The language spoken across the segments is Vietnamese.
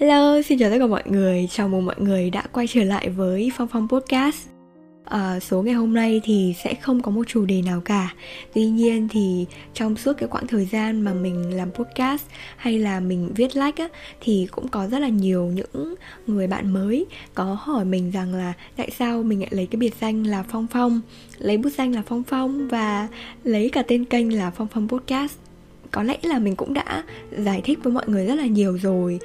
Hello, xin chào tất cả mọi người. Chào mừng mọi người đã quay trở lại với Phong Phong Podcast. Số ngày hôm nay thì sẽ không có một chủ đề nào cả. Tuy nhiên thì trong suốt cái quãng thời gian mà mình làm podcast hay là mình viết lách á, thì cũng có rất là nhiều những người bạn mới có hỏi mình rằng là tại sao mình lại lấy cái biệt danh là Phong Phong, lấy bút danh là Phong Phong và lấy cả tên kênh là Phong Phong Podcast. Có lẽ là mình cũng đã giải thích với mọi người rất là nhiều rồi,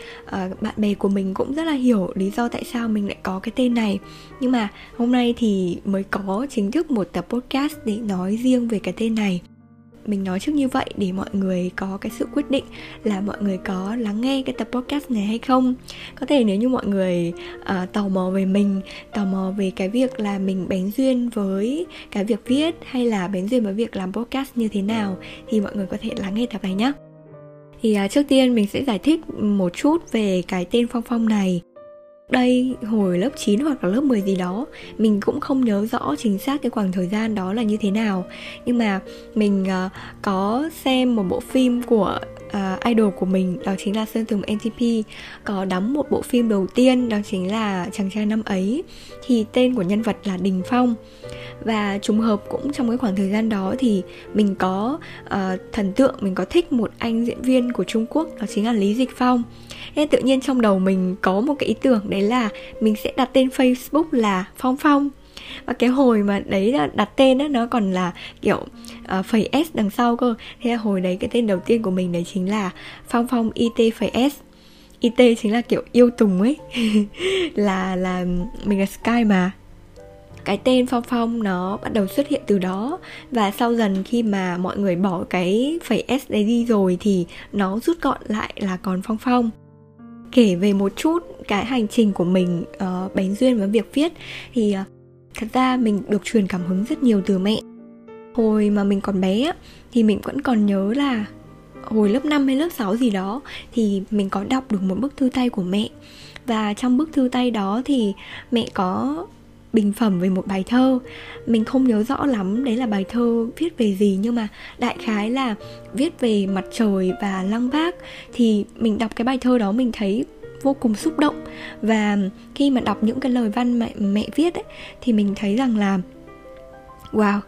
bạn bè của mình cũng rất là hiểu lý do tại sao mình lại có cái tên này. Nhưng mà hôm nay thì mới có chính thức một tập podcast để nói riêng về cái tên này. Mình nói trước như vậy để mọi người có cái sự quyết định là mọi người có lắng nghe cái tập podcast này hay không. Có thể nếu như mọi người tò mò về mình, tò mò về cái việc là mình bén duyên với cái việc viết hay là bén duyên với việc làm podcast như thế nào, thì mọi người có thể lắng nghe tập này nhé. Thì trước tiên mình sẽ giải thích một chút về cái tên Phong Phong này. Đây, hồi lớp 9 hoặc là lớp 10 gì đó, mình cũng không nhớ rõ chính xác cái khoảng thời gian đó là như thế nào. Nhưng mà mình có xem một bộ phim của idol của mình, đó chính là Sơn Tùng MTP, có đóng một bộ phim đầu tiên, đó chính là Chàng Trai Năm Ấy. Thì tên của nhân vật là Đình Phong. Và trùng hợp cũng trong cái khoảng thời gian đó thì mình có thần tượng, mình có thích một anh diễn viên của Trung Quốc, đó chính là Lý Dịch Phong. Nên tự nhiên trong đầu mình có một cái ý tưởng, đấy là mình sẽ đặt tên Facebook là Phong Phong. Và cái hồi mà đấy là đặt tên đó, nó còn là kiểu phẩy S đằng sau cơ. Thế là hồi đấy cái tên đầu tiên của mình đấy chính là Phong Phong IT phẩy S. IT chính là kiểu yêu Tùng ấy. là mình là Sky mà. Cái tên Phong Phong nó bắt đầu xuất hiện từ đó. Và sau dần khi mà mọi người bỏ cái phẩy S đấy đi rồi thì nó rút gọn lại là còn Phong Phong. Kể về một chút cái hành trình của mình bén duyên với việc viết thì thật ra mình được truyền cảm hứng rất nhiều từ mẹ. Hồi mà mình còn bé á, thì mình vẫn còn nhớ là hồi lớp 5 hay lớp 6 gì đó thì mình có đọc được một bức thư tay của mẹ. Và trong bức thư tay đó thì mẹ có bình phẩm về một bài thơ. Mình không nhớ rõ lắm đấy là bài thơ viết về gì, nhưng mà đại khái là viết về mặt trời và lăng Bác. Thì mình đọc cái bài thơ đó mình thấy vô cùng xúc động. Và khi mà đọc những cái lời văn mẹ viết ấy, thì mình thấy rằng là wow,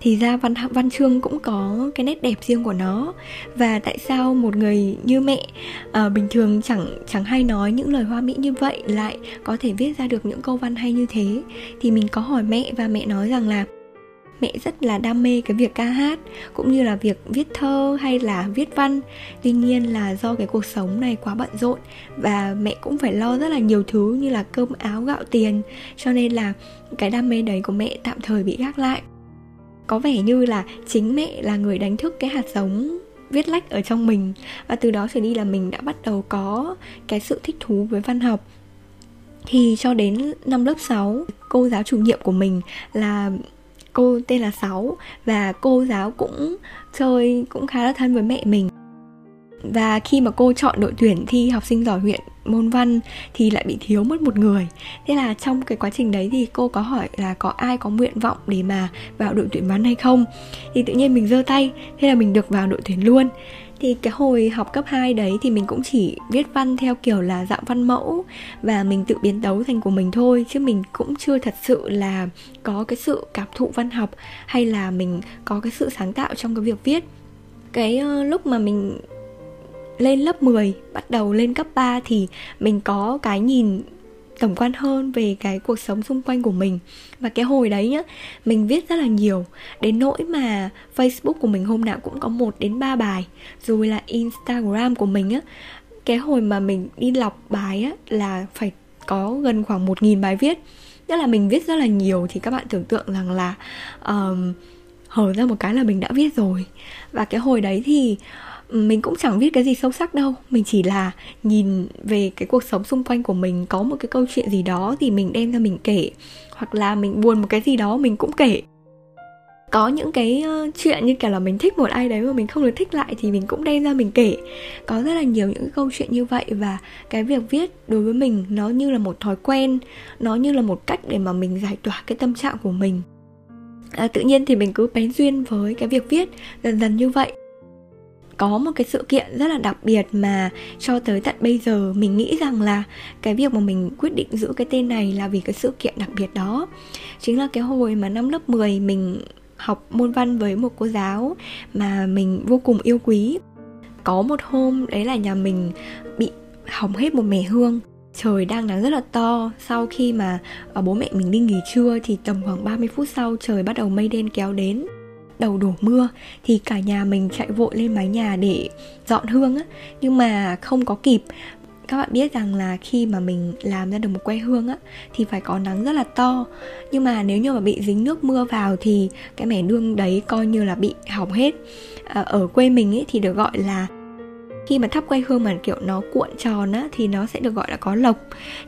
thì ra văn chương cũng có cái nét đẹp riêng của nó. Và tại sao một người như mẹ bình thường chẳng hay nói những lời hoa mỹ như vậy, lại có thể viết ra được những câu văn hay như thế. Thì mình có hỏi mẹ và mẹ nói rằng là mẹ rất là đam mê cái việc ca hát cũng như là việc viết thơ hay là viết văn. Tuy nhiên là do cái cuộc sống này quá bận rộn và mẹ cũng phải lo rất là nhiều thứ như là cơm áo gạo tiền, cho nên là cái đam mê đấy của mẹ tạm thời bị gác lại. Có vẻ như là chính mẹ là người đánh thức cái hạt giống viết lách ở trong mình. Và từ đó trở đi là mình đã bắt đầu có cái sự thích thú với văn học. Thì cho đến năm lớp 6, cô giáo chủ nhiệm của mình là cô tên là Sáu, và cô giáo cũng chơi cũng khá là thân với mẹ mình. Và khi mà cô chọn đội tuyển thi học sinh giỏi huyện môn văn thì lại bị thiếu mất một người. Thế là trong cái quá trình đấy thì cô có hỏi là có ai có nguyện vọng để mà vào đội tuyển văn hay không. Thì tự nhiên mình giơ tay, thế là mình được vào đội tuyển luôn. Thì cái hồi học cấp 2 đấy thì mình cũng chỉ viết văn theo kiểu là dạng văn mẫu và mình tự biến tấu thành của mình thôi, chứ mình cũng chưa thật sự là có cái sự cảm thụ văn học hay là mình có cái sự sáng tạo trong cái việc viết. Cái lúc mà mình lên lớp 10, bắt đầu lên cấp 3 thì mình có cái nhìn tổng quan hơn về cái cuộc sống xung quanh của mình. Và cái hồi đấy nhá, mình viết rất là nhiều, đến nỗi mà Facebook của mình hôm nào cũng có 1 đến 3 bài. Rồi là Instagram của mình á, cái hồi mà mình đi lọc bài á, là phải có gần khoảng 1.000 bài viết. Tức là mình viết rất là nhiều, thì các bạn tưởng tượng rằng là hở ra một cái là mình đã viết rồi. Và cái hồi đấy thì mình cũng chẳng viết cái gì sâu sắc đâu. Mình chỉ là nhìn về cái cuộc sống xung quanh của mình. Có một cái câu chuyện gì đó thì mình đem ra mình kể, hoặc là mình buồn một cái gì đó mình cũng kể. Có những cái chuyện như kiểu là mình thích một ai đấy mà mình không được thích lại thì mình cũng đem ra mình kể. Có rất là nhiều những câu chuyện như vậy. Và cái việc viết đối với mình nó như là một thói quen, nó như là một cách để mà mình giải tỏa cái tâm trạng của mình. Tự nhiên thì mình cứ bén duyên với cái việc viết dần dần như vậy. có một cái sự kiện rất là đặc biệt mà cho tới tận bây giờ mình nghĩ rằng là cái việc mà mình quyết định giữ cái tên này là vì cái sự kiện đặc biệt đó. Chính là cái hồi mà năm lớp 10 mình học môn văn với một cô giáo mà mình vô cùng yêu quý. Có một hôm đấy là nhà mình bị hỏng hết một mẻ hương. Trời đang nắng rất là to. Sau khi mà bố mẹ mình đi nghỉ trưa thì tầm khoảng 30 phút sau trời bắt đầu mây đen kéo đến, đầu đổ mưa. Thì cả nhà mình chạy vội lên mái nhà để dọn hương á, nhưng mà không có kịp. Các bạn biết rằng là khi mà mình làm ra được một que hương á thì phải có nắng rất là to. Nhưng mà nếu như mà bị dính nước mưa vào thì cái mẻ hương đấy coi như là bị hỏng hết. Ở quê mình ấy thì được gọi là khi mà thắp que hương mà kiểu nó cuộn tròn á thì nó sẽ được gọi là có lộc.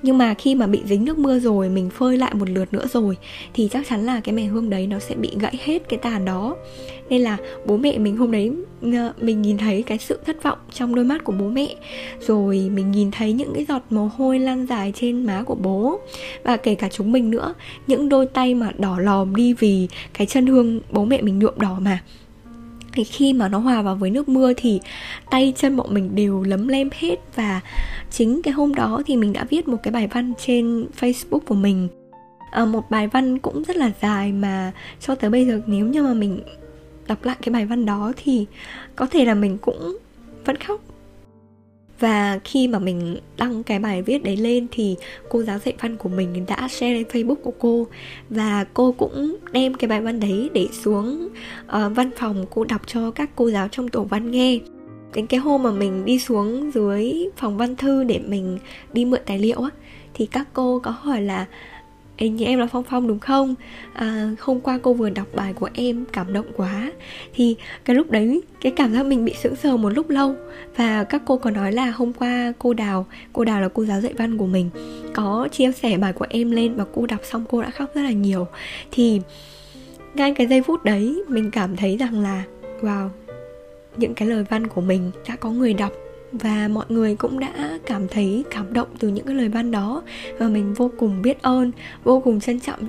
Nhưng mà khi mà bị dính nước mưa rồi, mình phơi lại một lượt nữa rồi thì chắc chắn là cái mẻ hương đấy nó sẽ bị gãy hết cái tàn đó. Nên là bố mẹ mình hôm đấy, mình nhìn thấy cái sự thất vọng trong đôi mắt của bố mẹ, rồi mình nhìn thấy những cái giọt mồ hôi lan dài trên má của bố, và kể cả chúng mình nữa, những đôi tay mà đỏ lòm đi vì cái chân hương bố mẹ mình nhuộm đỏ mà. Thì khi mà nó hòa vào với nước mưa thì tay chân bọn mình đều lấm lem hết. Và chính cái hôm đó thì mình đã viết một cái bài văn trên Facebook của mình, một bài văn cũng rất là dài mà cho tới bây giờ nếu như mà mình đọc lại cái bài văn đó thì có thể là mình cũng vẫn khóc. Và khi mà mình đăng cái bài viết đấy lên thì cô giáo dạy văn của mình đã share lên Facebook của cô. Và cô cũng đem cái bài văn đấy để xuống văn phòng, cô đọc cho các cô giáo trong tổ văn nghe. Đến cái hôm mà mình đi xuống dưới phòng văn thư để mình đi mượn tài liệu á, thì các cô có hỏi là: "Ê, nhà em là Phong Phong đúng không? Hôm qua cô vừa đọc bài của em, cảm động quá." Thì cái lúc đấy cái cảm giác mình bị sững sờ một lúc lâu. Và các cô có nói là hôm qua cô Đào là cô giáo dạy văn của mình, có chia sẻ bài của em lên và cô đọc xong cô đã khóc rất là nhiều. Thì ngay cái giây phút đấy mình cảm thấy rằng là wow, những cái lời văn của mình đã có người đọc và mọi người cũng đã cảm thấy cảm động từ những cái lời văn đó. Và mình vô cùng biết ơn, vô cùng trân trọng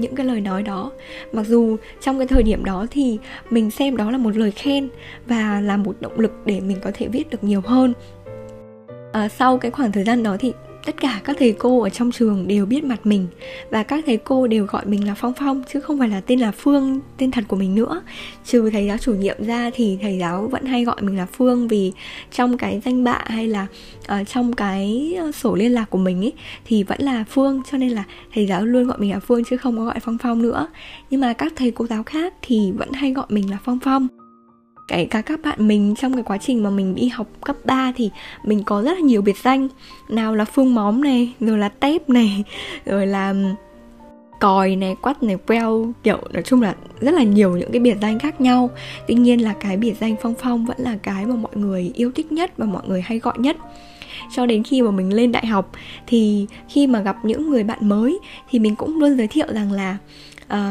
những cái lời nói đó. Mặc dù trong cái thời điểm đó thì mình xem đó là một lời khen và là một động lực để mình có thể viết được nhiều hơn. Sau cái khoảng thời gian đó thì tất cả các thầy cô ở trong trường đều biết mặt mình, và các thầy cô đều gọi mình là Phong Phong chứ không phải là tên là Phương, tên thật của mình nữa. Trừ thầy giáo chủ nhiệm ra thì thầy giáo vẫn hay gọi mình là Phương, vì trong cái danh bạ hay là trong cái sổ liên lạc của mình ấy, thì vẫn là Phương, cho nên là thầy giáo luôn gọi mình là Phương chứ không có gọi Phong Phong nữa. Nhưng mà các thầy cô giáo khác thì vẫn hay gọi mình là Phong Phong. Kể cả các bạn mình trong cái quá trình mà mình đi học cấp 3 thì mình có rất là nhiều biệt danh. Nào là Phương Móm này, rồi là Tép này, rồi là Còi này, Quắt này, Queo. Kiểu nói chung là rất là nhiều những cái biệt danh khác nhau. Tuy nhiên là cái biệt danh Phong Phong vẫn là cái mà mọi người yêu thích nhất và mọi người hay gọi nhất. Cho đến khi mà mình lên đại học thì khi mà gặp những người bạn mới thì mình cũng luôn giới thiệu rằng là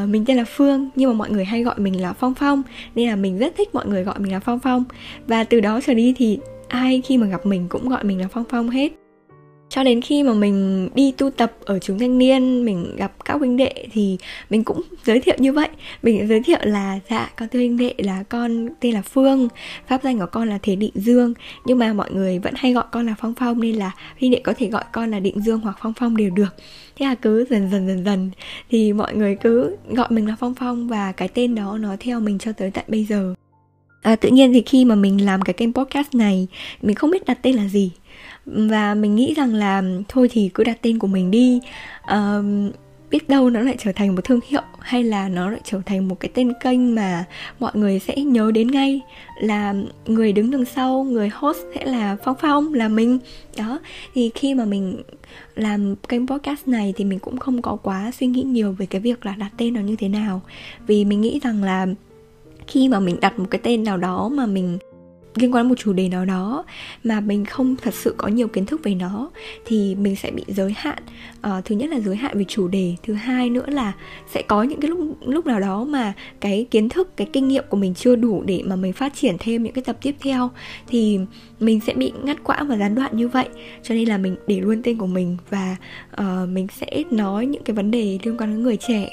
mình tên là Phương nhưng mà mọi người hay gọi mình là Phong Phong, nên là mình rất thích mọi người gọi mình là Phong Phong. Và từ đó trở đi thì ai khi mà gặp mình cũng gọi mình là Phong Phong hết. Cho đến khi mà mình đi tu tập ở Chúng Thanh Niên, mình gặp các huynh đệ thì mình cũng giới thiệu như vậy. Mình giới thiệu là dạ, con thưa huynh đệ là con tên là Phương, pháp danh của con là Thế Định Dương, nhưng mà mọi người vẫn hay gọi con là Phong Phong, nên là huynh đệ có thể gọi con là Định Dương hoặc Phong Phong đều được. Thế là cứ dần dần thì mọi người cứ gọi mình là Phong Phong, và cái tên đó nó theo mình cho tới tận bây giờ. Tự nhiên thì khi mà mình làm cái kênh podcast này, mình không biết đặt tên là gì. Và mình nghĩ rằng là thôi thì cứ đặt tên của mình đi, biết đâu nó lại trở thành một thương hiệu, hay là nó lại trở thành một cái tên kênh mà mọi người sẽ nhớ đến ngay, là người đứng đằng sau, người host sẽ là Phong Phong, là mình. Đó, thì khi mà mình làm kênh podcast này thì mình cũng không có quá suy nghĩ nhiều về cái việc là đặt tên nó như thế nào. Vì mình nghĩ rằng là khi mà mình đặt một cái tên nào đó mà mình liên quan đến một chủ đề nào đó mà mình không thật sự có nhiều kiến thức về nó thì mình sẽ bị giới hạn. Thứ nhất là giới hạn về chủ đề, thứ hai nữa là sẽ có những cái lúc nào đó mà cái kiến thức, cái kinh nghiệm của mình chưa đủ để mà mình phát triển thêm những cái tập tiếp theo thì mình sẽ bị ngắt quãng và gián đoạn như vậy. Cho nên là mình để luôn tên của mình, và mình sẽ nói những cái vấn đề liên quan đến người trẻ.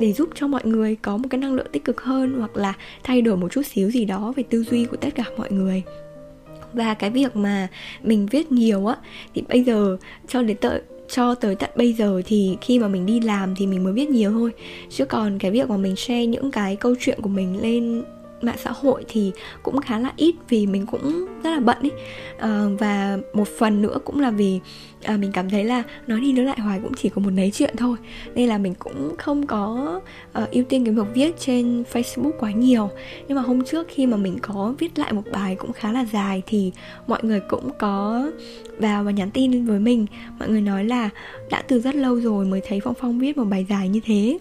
để giúp cho mọi người có một cái năng lượng tích cực hơn, hoặc là thay đổi một chút xíu gì đó về tư duy của tất cả mọi người. Và cái việc mà mình viết nhiều á, thì bây giờ cho tới tận bây giờ thì khi mà mình đi làm thì mình mới viết nhiều thôi. Chứ còn cái việc mà mình share những cái câu chuyện của mình lên mạng xã hội thì cũng khá là ít, vì mình cũng rất là bận ấy. Và một phần nữa cũng là vì mình cảm thấy là nói đi nói lại hoài cũng chỉ có một nấy chuyện thôi, nên là mình cũng không có ưu tiên cái việc viết trên Facebook quá nhiều. Nhưng mà hôm trước khi mà mình có viết lại một bài cũng khá là dài thì mọi người cũng có vào và nhắn tin với mình. Mọi người nói là đã từ rất lâu rồi mới thấy Phong Phong viết một bài dài như thế.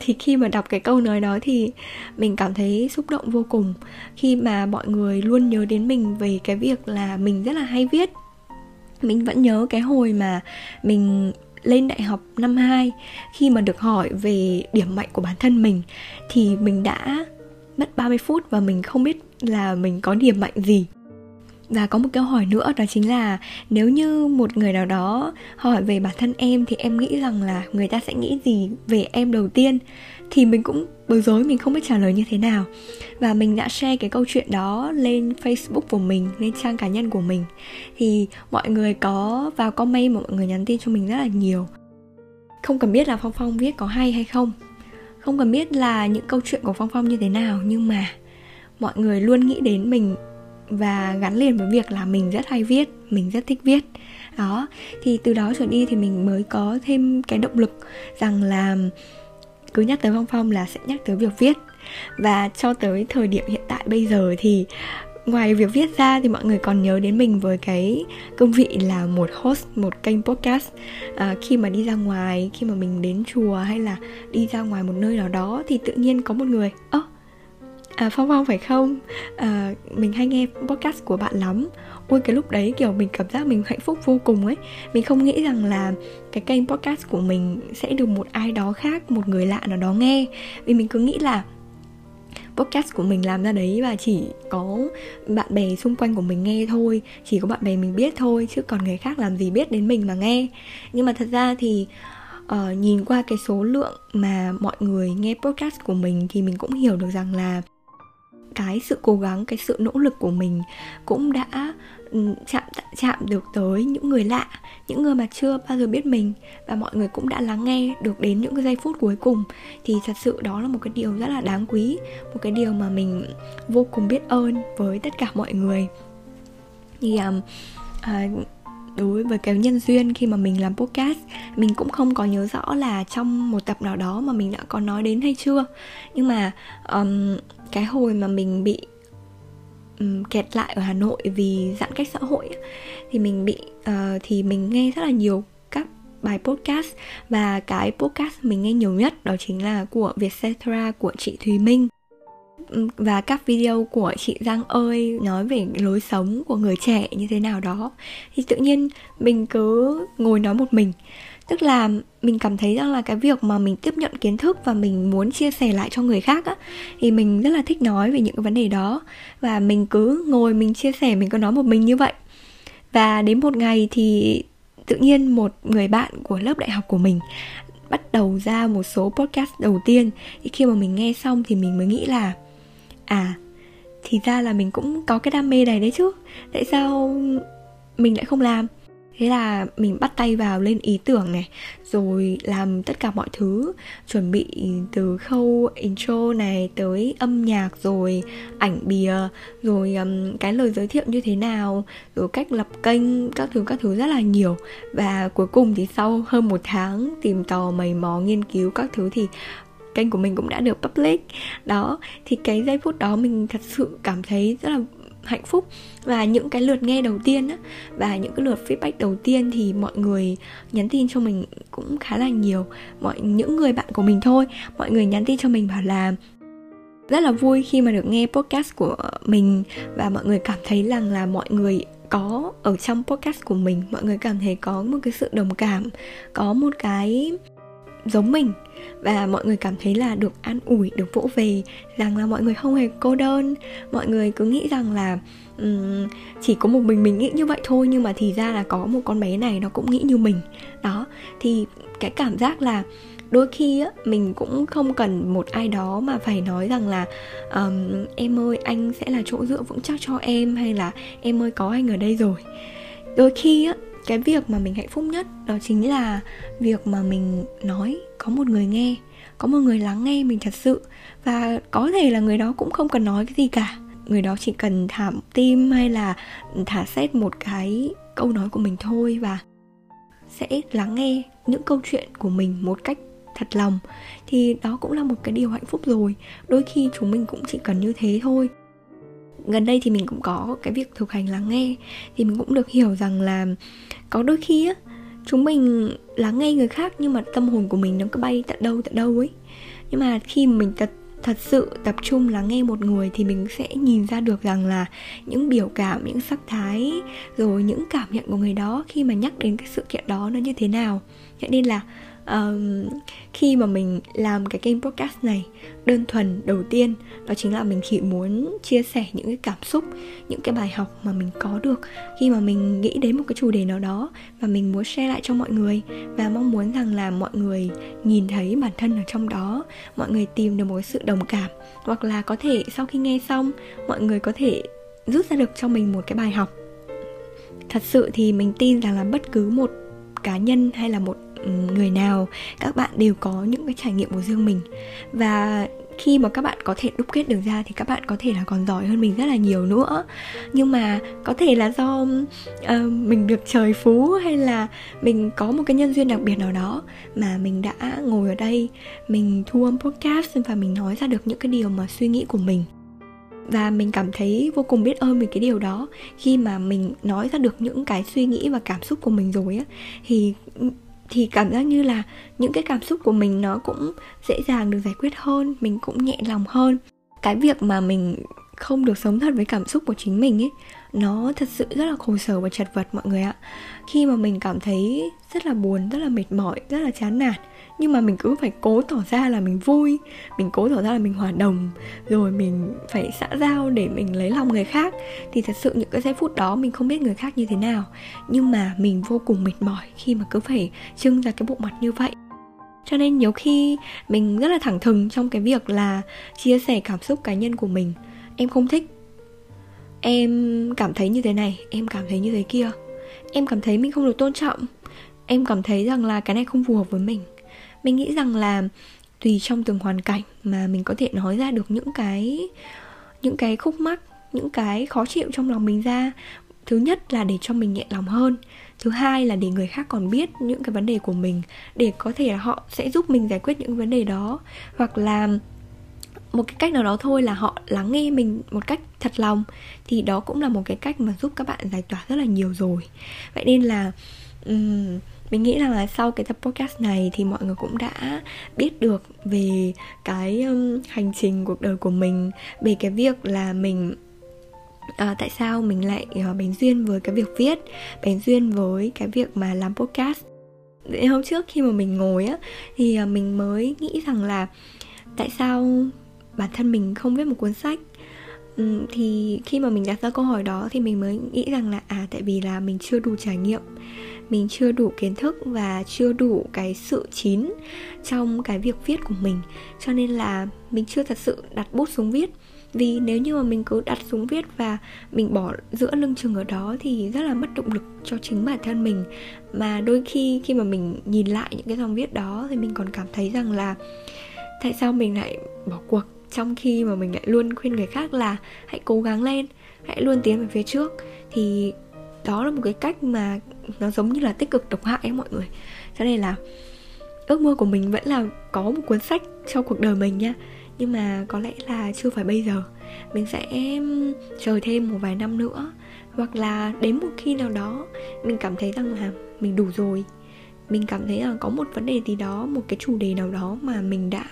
Thì khi mà đọc cái câu nói đó thì mình cảm thấy xúc động vô cùng, khi mà mọi người luôn nhớ đến mình về cái việc là mình rất là hay viết. Mình vẫn nhớ cái hồi mà mình lên đại học năm 2, khi mà được hỏi về điểm mạnh của bản thân mình thì mình đã mất 30 phút và mình không biết là mình có điểm mạnh gì. Và có một câu hỏi nữa đó chính là nếu như một người nào đó hỏi về bản thân em thì em nghĩ rằng là người ta sẽ nghĩ gì về em đầu tiên. Thì mình cũng bối rối, mình không biết trả lời như thế nào. Và mình đã share cái câu chuyện đó lên Facebook của mình, lên trang cá nhân của mình. Thì mọi người có vào comment mà mọi người nhắn tin cho mình rất là nhiều. Không cần biết là Phong Phong viết có hay không, không cần biết là những câu chuyện của Phong Phong như thế nào, nhưng mà mọi người luôn nghĩ đến mình và gắn liền với việc là mình rất hay viết, mình rất thích viết. Đó, thì từ đó trở đi thì mình mới có thêm cái động lực rằng là cứ nhắc tới Phong Phong là sẽ nhắc tới việc viết. Và cho tới thời điểm hiện tại bây giờ thì ngoài việc viết ra thì mọi người còn nhớ đến mình với cái cương vị là một host, một kênh podcast. Khi mà đi ra ngoài, khi mà mình đến chùa hay là đi ra ngoài một nơi nào đó thì tự nhiên có một người Phong Phong phải không? Mình hay nghe podcast của bạn lắm. Ôi, cái lúc đấy kiểu mình cảm giác mình hạnh phúc vô cùng ấy. Mình không nghĩ rằng là cái kênh podcast của mình sẽ được một ai đó khác, một người lạ nào đó nghe. Vì mình cứ nghĩ là podcast của mình làm ra đấy và chỉ có bạn bè xung quanh của mình nghe thôi, chỉ có bạn bè mình biết thôi, chứ còn người khác làm gì biết đến mình mà nghe. Nhưng mà thật ra thì nhìn qua cái số lượng mà mọi người nghe podcast của mình thì mình cũng hiểu được rằng là cái sự cố gắng, cái sự nỗ lực của mình cũng đã chạm được tới những người lạ, những người mà chưa bao giờ biết mình. Và mọi người cũng đã lắng nghe được đến những cái giây phút cuối cùng. Thì thật sự đó là một cái điều rất là đáng quý, một cái điều mà mình vô cùng biết ơn với tất cả mọi người. Thì đối với cái nhân duyên khi mà mình làm podcast, mình cũng không có nhớ rõ là trong một tập nào đó mà mình đã có nói đến hay chưa. Nhưng mà cái hồi mà mình bị kẹt lại ở Hà Nội vì giãn cách xã hội thì mình nghe rất là nhiều các bài podcast. Và cái podcast mình nghe nhiều nhất đó chính là của Vietcetera, của chị Thúy Minh, và các video của chị Giang Ơi nói về lối sống của người trẻ như thế nào đó. Thì tự nhiên mình cứ ngồi nói một mình. Tức là mình cảm thấy rằng là cái việc mà mình tiếp nhận kiến thức và mình muốn chia sẻ lại cho người khác á, thì mình rất là thích nói về những cái vấn đề đó. Và mình cứ ngồi mình chia sẻ, mình cứ nói một mình như vậy. Và đến một ngày thì tự nhiên một người bạn của lớp đại học của mình bắt đầu ra một số podcast đầu tiên. Thì khi mà mình nghe xong thì mình mới nghĩ là thì ra là mình cũng có cái đam mê này đấy chứ, tại sao mình lại không làm. Thế là mình bắt tay vào lên ý tưởng này, rồi làm tất cả mọi thứ, chuẩn bị từ khâu intro này tới âm nhạc, rồi ảnh bìa, rồi cái lời giới thiệu như thế nào, rồi cách lập kênh, các thứ rất là nhiều. Và cuối cùng thì sau hơn 1 tháng tìm tòi mày mò nghiên cứu các thứ thì kênh của mình cũng đã được public. Đó, thì cái giây phút đó mình thật sự cảm thấy rất là hạnh phúc. Và những cái lượt nghe đầu tiên á, và những cái lượt feedback đầu tiên thì mọi người nhắn tin cho mình cũng khá là nhiều. Những người bạn của mình thôi, mọi người nhắn tin cho mình bảo là rất là vui khi mà được nghe podcast của mình, và mọi người cảm thấy rằng là mọi người có ở trong podcast của mình, mọi người cảm thấy có một cái sự đồng cảm, có một cái giống mình, và mọi người cảm thấy là được an ủi, được vỗ về rằng là mọi người không hề cô đơn. Mọi người cứ nghĩ rằng là chỉ có một mình nghĩ như vậy thôi, nhưng mà thì ra là có một con bé này nó cũng nghĩ như mình. Đó, thì cái cảm giác là đôi khi á, mình cũng không cần một ai đó mà phải nói rằng là em ơi anh sẽ là chỗ dựa vững chắc cho em, hay là em ơi có anh ở đây rồi. Đôi khi á, cái việc mà mình hạnh phúc nhất đó chính là việc mà mình nói có một người nghe, có một người lắng nghe mình thật sự. Và có thể là người đó cũng không cần nói cái gì cả, người đó chỉ cần thả tim hay là thả xét một cái câu nói của mình thôi, và sẽ lắng nghe những câu chuyện của mình một cách thật lòng. Thì đó cũng là một cái điều hạnh phúc rồi. Đôi khi chúng mình cũng chỉ cần như thế thôi. Gần đây thì mình cũng có cái việc thực hành lắng nghe, thì mình cũng được hiểu rằng là có đôi khi á, chúng mình lắng nghe người khác nhưng mà tâm hồn của mình nó cứ bay tận đâu ấy. Nhưng mà khi mà mình thật sự tập trung lắng nghe một người thì mình sẽ nhìn ra được rằng là những biểu cảm, những sắc thái, rồi những cảm nhận của người đó khi mà nhắc đến cái sự kiện đó nó như thế nào. Thế nên là khi mà mình làm cái kênh podcast này, đơn thuần đầu tiên đó chính là mình chỉ muốn chia sẻ những cái cảm xúc, những cái bài học mà mình có được khi mà mình nghĩ đến một cái chủ đề nào đó, và mình muốn share lại cho mọi người, và mong muốn rằng là mọi người nhìn thấy bản thân ở trong đó, mọi người tìm được một sự đồng cảm, hoặc là có thể sau khi nghe xong mọi người có thể rút ra được cho mình một cái bài học. Thật sự thì mình tin rằng là bất cứ một cá nhân hay là một người nào, các bạn đều có những cái trải nghiệm của riêng mình, và khi mà các bạn có thể đúc kết được ra thì các bạn có thể là còn giỏi hơn mình rất là nhiều nữa. Nhưng mà có thể là do mình được trời phú, hay là mình có một cái nhân duyên đặc biệt nào đó mà mình đã ngồi ở đây, mình thu âm podcast và mình nói ra được những cái điều mà suy nghĩ của mình. Và mình cảm thấy vô cùng biết ơn về cái điều đó. Khi mà mình nói ra được những cái suy nghĩ và cảm xúc của mình rồi á, thì cảm giác như là những cái cảm xúc của mình nó cũng dễ dàng được giải quyết hơn, mình cũng nhẹ lòng hơn. Cái việc mà mình không được sống thật với cảm xúc của chính mình ấy, nó thật sự rất là khổ sở và chật vật mọi người ạ. Khi mà mình cảm thấy rất là buồn, rất là mệt mỏi, rất là chán nản, nhưng mà mình cứ phải cố tỏ ra là mình vui, mình cố tỏ ra là mình hòa đồng, rồi mình phải xã giao để mình lấy lòng người khác. Thì thật sự những cái giây phút đó mình không biết người khác như thế nào, nhưng mà mình vô cùng mệt mỏi khi mà cứ phải trưng ra cái bộ mặt như vậy. Cho nên nhiều khi mình rất là thẳng thừng trong cái việc là chia sẻ cảm xúc cá nhân của mình. Em không thích, em cảm thấy như thế này, em cảm thấy như thế kia, em cảm thấy mình không được tôn trọng, em cảm thấy rằng là cái này không phù hợp với mình. Mình nghĩ rằng là tùy trong từng hoàn cảnh mà mình có thể nói ra được những cái khúc mắc, những cái khó chịu trong lòng mình ra. Thứ nhất là để cho mình nhẹ lòng hơn. Thứ hai là để người khác còn biết những cái vấn đề của mình, để có thể là họ sẽ giúp mình giải quyết những vấn đề đó. Hoặc là một cái cách nào đó thôi là họ lắng nghe mình một cách thật lòng, thì đó cũng là một cái cách mà giúp các bạn giải tỏa rất là nhiều rồi. Vậy nên là mình nghĩ rằng là sau cái tập podcast này thì mọi người cũng đã biết được về cái hành trình cuộc đời của mình, về cái việc là mình tại sao mình lại bén duyên với cái việc viết, bén duyên với cái việc mà làm podcast. Hôm trước khi mà mình ngồi á, thì mình mới nghĩ rằng là tại sao bản thân mình không viết một cuốn sách. Thì khi mà mình đặt ra câu hỏi đó thì mình mới nghĩ rằng là tại vì là mình chưa đủ trải nghiệm, mình chưa đủ kiến thức và chưa đủ cái sự chín trong cái việc viết của mình. Cho nên là mình chưa thật sự đặt bút xuống viết. Vì nếu như mà mình cứ đặt xuống viết và mình bỏ giữa lưng chừng ở đó thì rất là mất động lực cho chính bản thân mình. Mà đôi khi khi mà mình nhìn lại những cái dòng viết đó thì mình còn cảm thấy rằng là tại sao mình lại bỏ cuộc, trong khi mà mình lại luôn khuyên người khác là hãy cố gắng lên, hãy luôn tiến về phía trước. Thì đó là một cái cách mà nó giống như là tích cực độc hại ấy mọi người. Cho nên là ước mơ của mình vẫn là có một cuốn sách cho cuộc đời mình nha. Nhưng mà có lẽ là chưa phải bây giờ. Mình sẽ chờ thêm một vài năm nữa, hoặc là đến một khi nào đó mình cảm thấy rằng là mình đủ rồi, mình cảm thấy là có một vấn đề gì đó, một cái chủ đề nào đó mà mình đã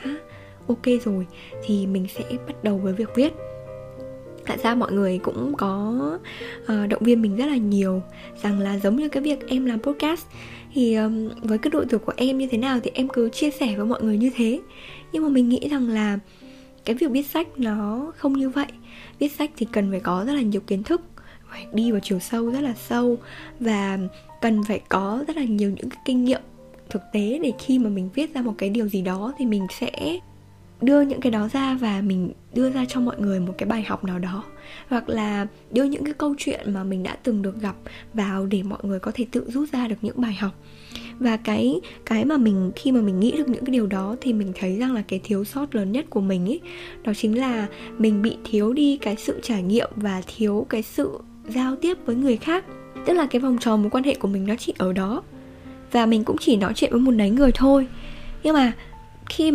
ok rồi, thì mình sẽ bắt đầu với việc viết. Tại sao mọi người cũng có động viên mình rất là nhiều rằng là giống như cái việc em làm podcast thì với cái độ tuổi của em như thế nào thì em cứ chia sẻ với mọi người như thế. Nhưng mà mình nghĩ rằng là cái việc viết sách nó không như vậy. Viết sách thì cần phải có rất là nhiều kiến thức, phải đi vào chiều sâu rất là sâu, và cần phải có rất là nhiều những cái kinh nghiệm thực tế để khi mà mình viết ra một cái điều gì đó thì mình sẽ đưa những cái đó ra và mình đưa ra cho mọi người một cái bài học nào đó, hoặc là đưa những cái câu chuyện mà mình đã từng được gặp vào để mọi người có thể tự rút ra được những bài học. Và cái mà mình khi mà mình nghĩ được những cái điều đó thì mình thấy rằng là cái thiếu sót lớn nhất của mình ấy, đó chính là mình bị thiếu đi cái sự trải nghiệm và thiếu cái sự giao tiếp với người khác. Tức là cái vòng tròn mối quan hệ của mình nó chỉ ở đó và mình cũng chỉ nói chuyện với một nấy người thôi. Nhưng mà khi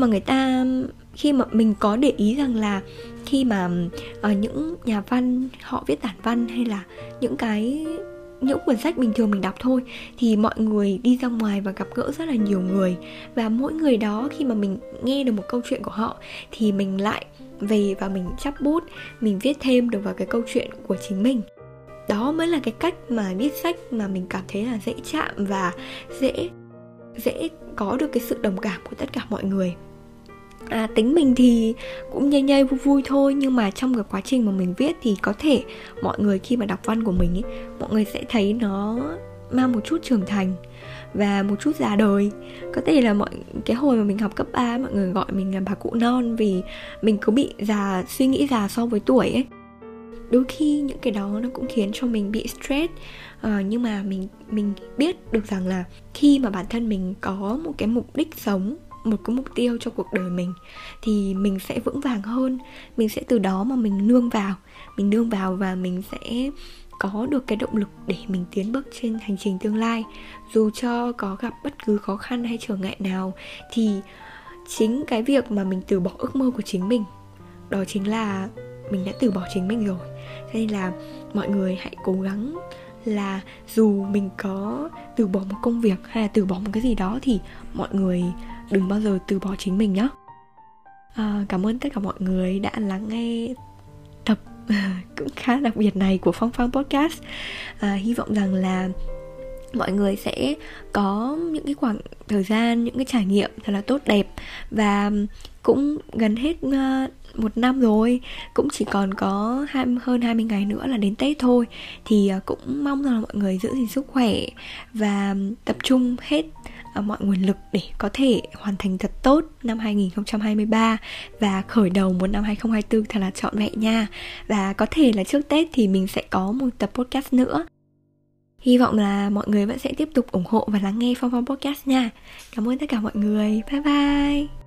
mà mình có để ý rằng là khi mà những nhà văn họ viết tản văn hay là những cuốn sách bình thường mình đọc thôi, thì mọi người đi ra ngoài và gặp gỡ rất là nhiều người, và mỗi người đó khi mà mình nghe được một câu chuyện của họ thì mình lại về và mình chắp bút, mình viết thêm được vào cái câu chuyện của chính mình. Đó mới là cái cách mà viết sách mà mình cảm thấy là dễ chạm và dễ có được cái sự đồng cảm của tất cả mọi người. Tính mình thì cũng nhây nhây vui vui thôi, nhưng mà trong cái quá trình mà mình viết thì có thể mọi người khi mà đọc văn của mình ấy, mọi người sẽ thấy nó mang một chút trưởng thành và một chút già đời. Có thể là cái hồi mà mình học cấp 3 mọi người gọi mình là bà cụ non vì mình cứ bị suy nghĩ già so với tuổi ấy. Đôi khi những cái đó nó cũng khiến cho mình bị stress, nhưng mà mình biết được rằng là khi mà bản thân mình có một cái mục đích sống, một cái mục tiêu cho cuộc đời mình thì mình sẽ vững vàng hơn. Mình sẽ từ đó mà mình nương vào và mình sẽ có được cái động lực để mình tiến bước trên hành trình tương lai. Dù cho có gặp bất cứ khó khăn hay trở ngại nào thì chính cái việc mà mình từ bỏ ước mơ của chính mình, đó chính là mình đã từ bỏ chính mình rồi. Cho nên là mọi người hãy cố gắng là dù mình có từ bỏ một công việc hay là từ bỏ một cái gì đó thì mọi người đừng bao giờ từ bỏ chính mình nhé. Cảm ơn tất cả mọi người đã lắng nghe tập cũng khá đặc biệt này của Phong Phong Podcast. Hy vọng rằng là mọi người sẽ có những cái khoảng thời gian, những cái trải nghiệm thật là tốt đẹp. Và cũng gần hết một năm rồi, cũng chỉ còn có hơn 20 ngày nữa là đến Tết thôi. Thì cũng mong rằng là mọi người giữ gìn sức khỏe và tập trung hết mọi nguồn lực để có thể hoàn thành thật tốt năm 2023 và khởi đầu một năm 2024 thật là trọn vẹn nha. Và có thể là trước Tết thì mình sẽ có một tập podcast nữa. Hy vọng là mọi người vẫn sẽ tiếp tục ủng hộ và lắng nghe Phong Phong Podcast nha. Cảm ơn tất cả mọi người. Bye bye.